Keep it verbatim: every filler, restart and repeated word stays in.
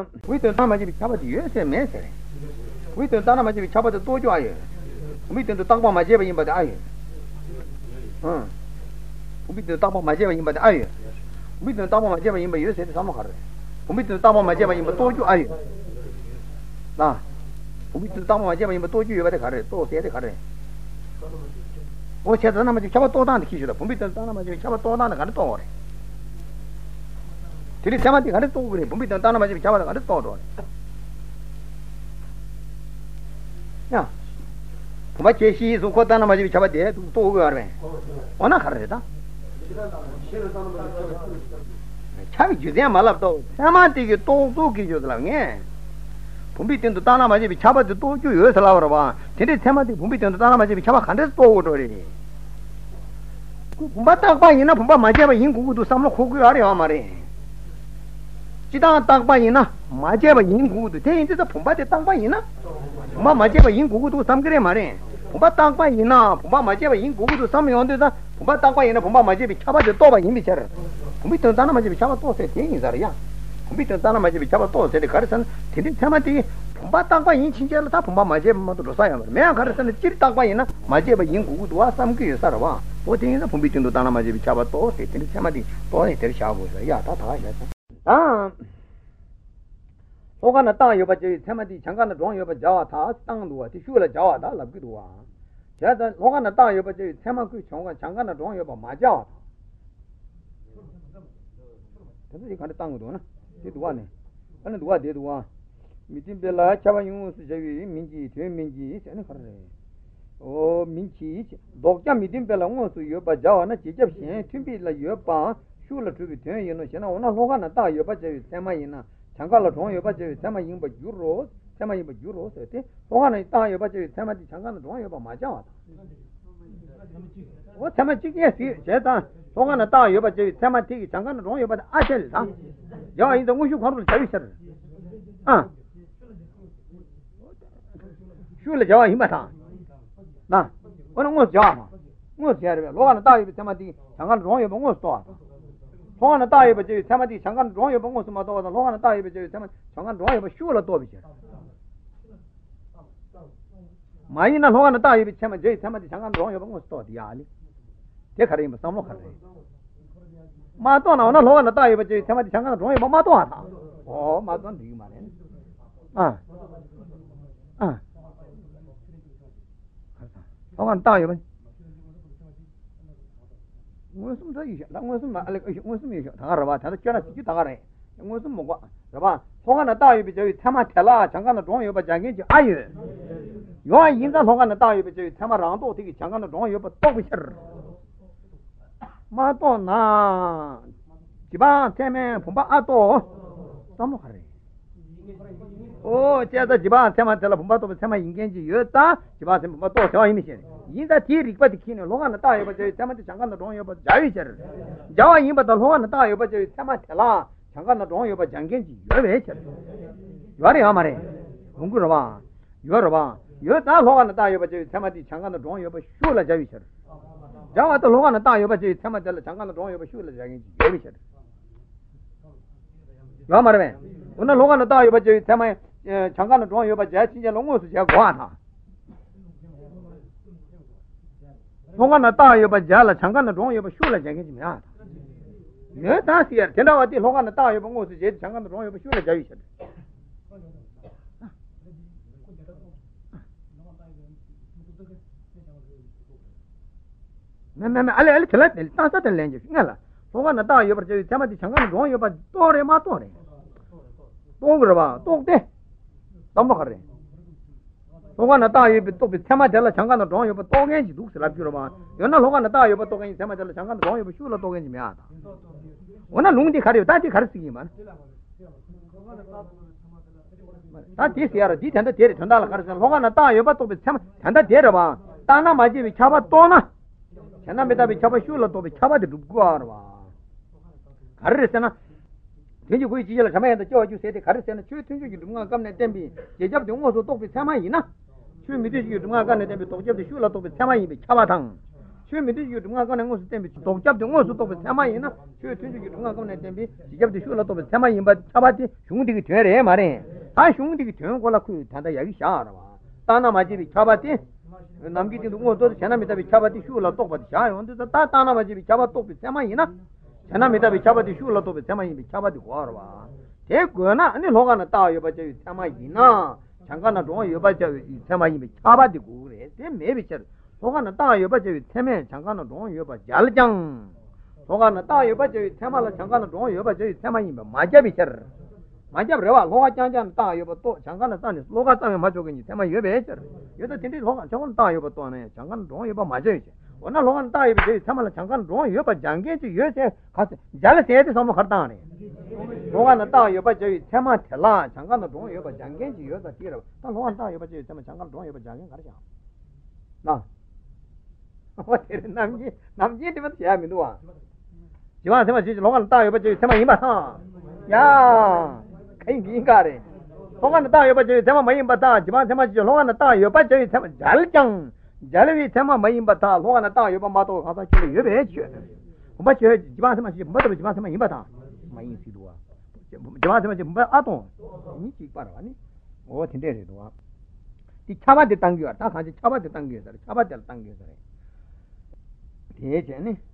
나 우리들 남아집이 잡아지 요새 매세 우리들 남아집이 잡아도 또 좋아요 우리들도 땅방 맞이해봐 인바다 아유 응 우리들도 땅방 맞이해봐 인바다 아유 우리들도 땅방 맞이해봐 인바 요새 삼아가래 우리들도 땅방 맞이해봐 인바 또 좋아요 나 우리들도 땅방 맞이해봐 인바 또 좋아요 가래 또 세대 가래 오셔 남아집이 잡아 또 다는 기술다 우리들도 남아집이 잡아 또 다는 가래 또 오래 Tiri sama di kare togure, bumi dan tanah macam macam ada toro. Ya, cuma ceci suku tanah macam macam dia tu togu arve. Mana kare dah? Cami judia malam tu, sama di ke togu kiri jual ni. Bumi dan tanah macam macam tu togu jual salah orang. Tiri sama di bumi dan tanah macam macam kare togu tori. Bumi tak apa ina bumi macam macam ingkuku tu sama kuku arve amari. 지당 땅바이나 마제바 인구도 대인데서 봄바대 땅바이나 봄바 마제바 인구도 삼그래 말해 봄바 땅바이나 봄바 마제바 인구도 삼면데다 봄바 땅바이나 봄바 마제비 차바도 또바 인비처럼 봄비터 다나 마제비 차바 또세 대인자리야 봄비터 다나 마제비 차바 또세 가르선 대리 테마티 봄바 땅바인 진짜로 다 봄바 마제바도 로사야 매야 가르선 찌리 땅바이나 마제바 인구도 와 삼그여 살아와 어디에서 봄비팅도 다나 마제비 차바 또세 대리 테마티 또네 대리 샤고서 야다 다야 아, 오가나 땅 여봐지 테마디 장가나 동 여봐자와 다 땅도와 뒤슈라 자와다 랍기도와. 제가 오가나 땅 여봐지 테마그 정가 장가나 동 여봐 맞아. 근데 이 간에 땅도나. 이 도와네. 아니 도와 대 도와. 미팅벨라 차바용스 제위 민지 대민지 세는 거래. 오 민지 독자 미팅벨라 온스 여봐자와나 지접신 튕빌라 여봐. Chula to be ten, you know, Shana, Hogana, Yobaja, Samaina, Changala, Yobaja, Samain, but you rose, Samain, but you rose, Hogana, Yobaja, Samati, Changana, Yoba, Maja. What Samati, yes, Jetta, Hogana, Yobaja, Samati, Changana, Yoba, Ashel, ah, Yah is the one you come to Javisher. Ah, Chula Jawa Himata. Nah, when almost Java, most Jarva, Logana, Samati, Changana, Yoba, most thought. Hona die but you Tamati Changan draw your bonus to my daughter, Lona die but you Changan draw your shula dobby. Maina Lona die with Tamati Changan draw your bonus to the alley. Take her in some local. Matona, no Lona die but you Tamati Changan draw your matona. Oh, Madonna, do you mind? Ah, ah, I want to die. 무슨 저기 무슨 말을 무슨 얘기야 다가봐 다들 껴라 지기 다가래 무슨 뭐가 봐 소가나 따위비 저기 테마 텔라 잠깐은 동요 봐 장기지 아유 요 인자 소가나 따위비 저기 테마랑도 되게 잠깐은 동요 봐 떡이 셔 마도나 집안 때문에 봄바 아도 너무 가래 오 제가 집안 테마 텔라 봄바도 테마 인겐지 여다 집안 봄바 또 저와 힘이 인자 뒤리 같이 키는 로가나 따여봐 저기 잠깐도 잠깐도 동여봐 자위절 자와 인바도 로가나 따여봐 저기 테마 텔라 잠깐도 동여봐 장겐지 여왜 절 요아래 아마래 공부로 봐 요로 봐 요다 로가나 따여봐 저기 테마디 잠깐도 동여봐 쇼라 자위절 자와도 로가나 따여봐 저기 테마 텔라 잠깐도 동여봐 쇼라 장겐지 여위절 요아마래 오늘 로가나 따여봐 저기 테마 잠깐도 동여봐 자 진짜 농어스 자 과나 Hogana Tayo but Jala, Changana don't you shula jagging me out. Yes, that's here. Tell out the Hogana Tayo almost jet, Changana don't you shula jagging. Mamma, I'll tell it, it's not certain language. Nella Hogana Tayo but Tamati Changana don't you but Tore Matore. Tograva, Tog de Tomahare. Hogana Tayo with Tamatella Changana don't you but Tong Age looks like Yoruba. You're not Hogana Tayo but Tong Tamatella Changana don't you should have Tong Age Miata. When a Lundi Kario, that's the Karsi man. That is here, a and the theatre, Tandala Karsan, Hogana Tayo but with Tam and the Deraba, Tana Maji with Chabatona, Chanamita with Chabashula to be Chabat Guarva. Harrisana. When you go to the command, the George, you say the Carson, the two things you do not come at Dembi. They have to also talk with Samaina. Two minutes you do not come at Dembi, the Shula to the Samain, the Chabatang. She made you to Maganango Tembi, Topjab, also to Tamayana, she told you to Magan Tembi, she gave the Shula to Tamayin, but Tabati, Shundi Terre, Marin. I Shundi Turn Golaku, Tanda Yagisha, Tana Maji Tabati, and I'm getting the water, Shanamita Tabati Shula Top of Shai, on the Tatana Maji Tabato with Tamayina, Shanamita Tabati Shula to Tamayin, Tabati Warwa. Take Guna and the Logan Tao, but Tamayina. Changana don't you about Tamayi, Tabati Guru, then maybe. Togana ta yo ba je teme changana don yo ba jaljang togana ta yo ba je temala changana don yo ba je temayin ba majabi cher majab rewa loga changjan ta yo ba to changana ta ni loga ta me majoge ni temayi yo be cher yo to tindi loga changana ta yo ba to ne changana don yo ba majabi cher ona loga ta yo ba je temala changana don yo ba jangge ji yo se khas jal se de som kharta ne togana ta yo ba je tema thela changana don yo ba jangge ji yo da tira ta loga ta yo ba je tema changana don yo ba jangge kar ja na What is Namji? Namji, what you have in the one? You want to see long time, but you tell me, yeah, King Gari. Long time, but you tell me, but you want to much long time, but you tell me, Jaljang, Jalavi, tell me, but long time, you want to kill you, you want to much mother, you want to my Ibata. My Sidua. You want to much Atom. What indeed it was. The Chava de Tangu, that's how the Chava de Tangu, the Chava de Tangu. Yes, Jenny.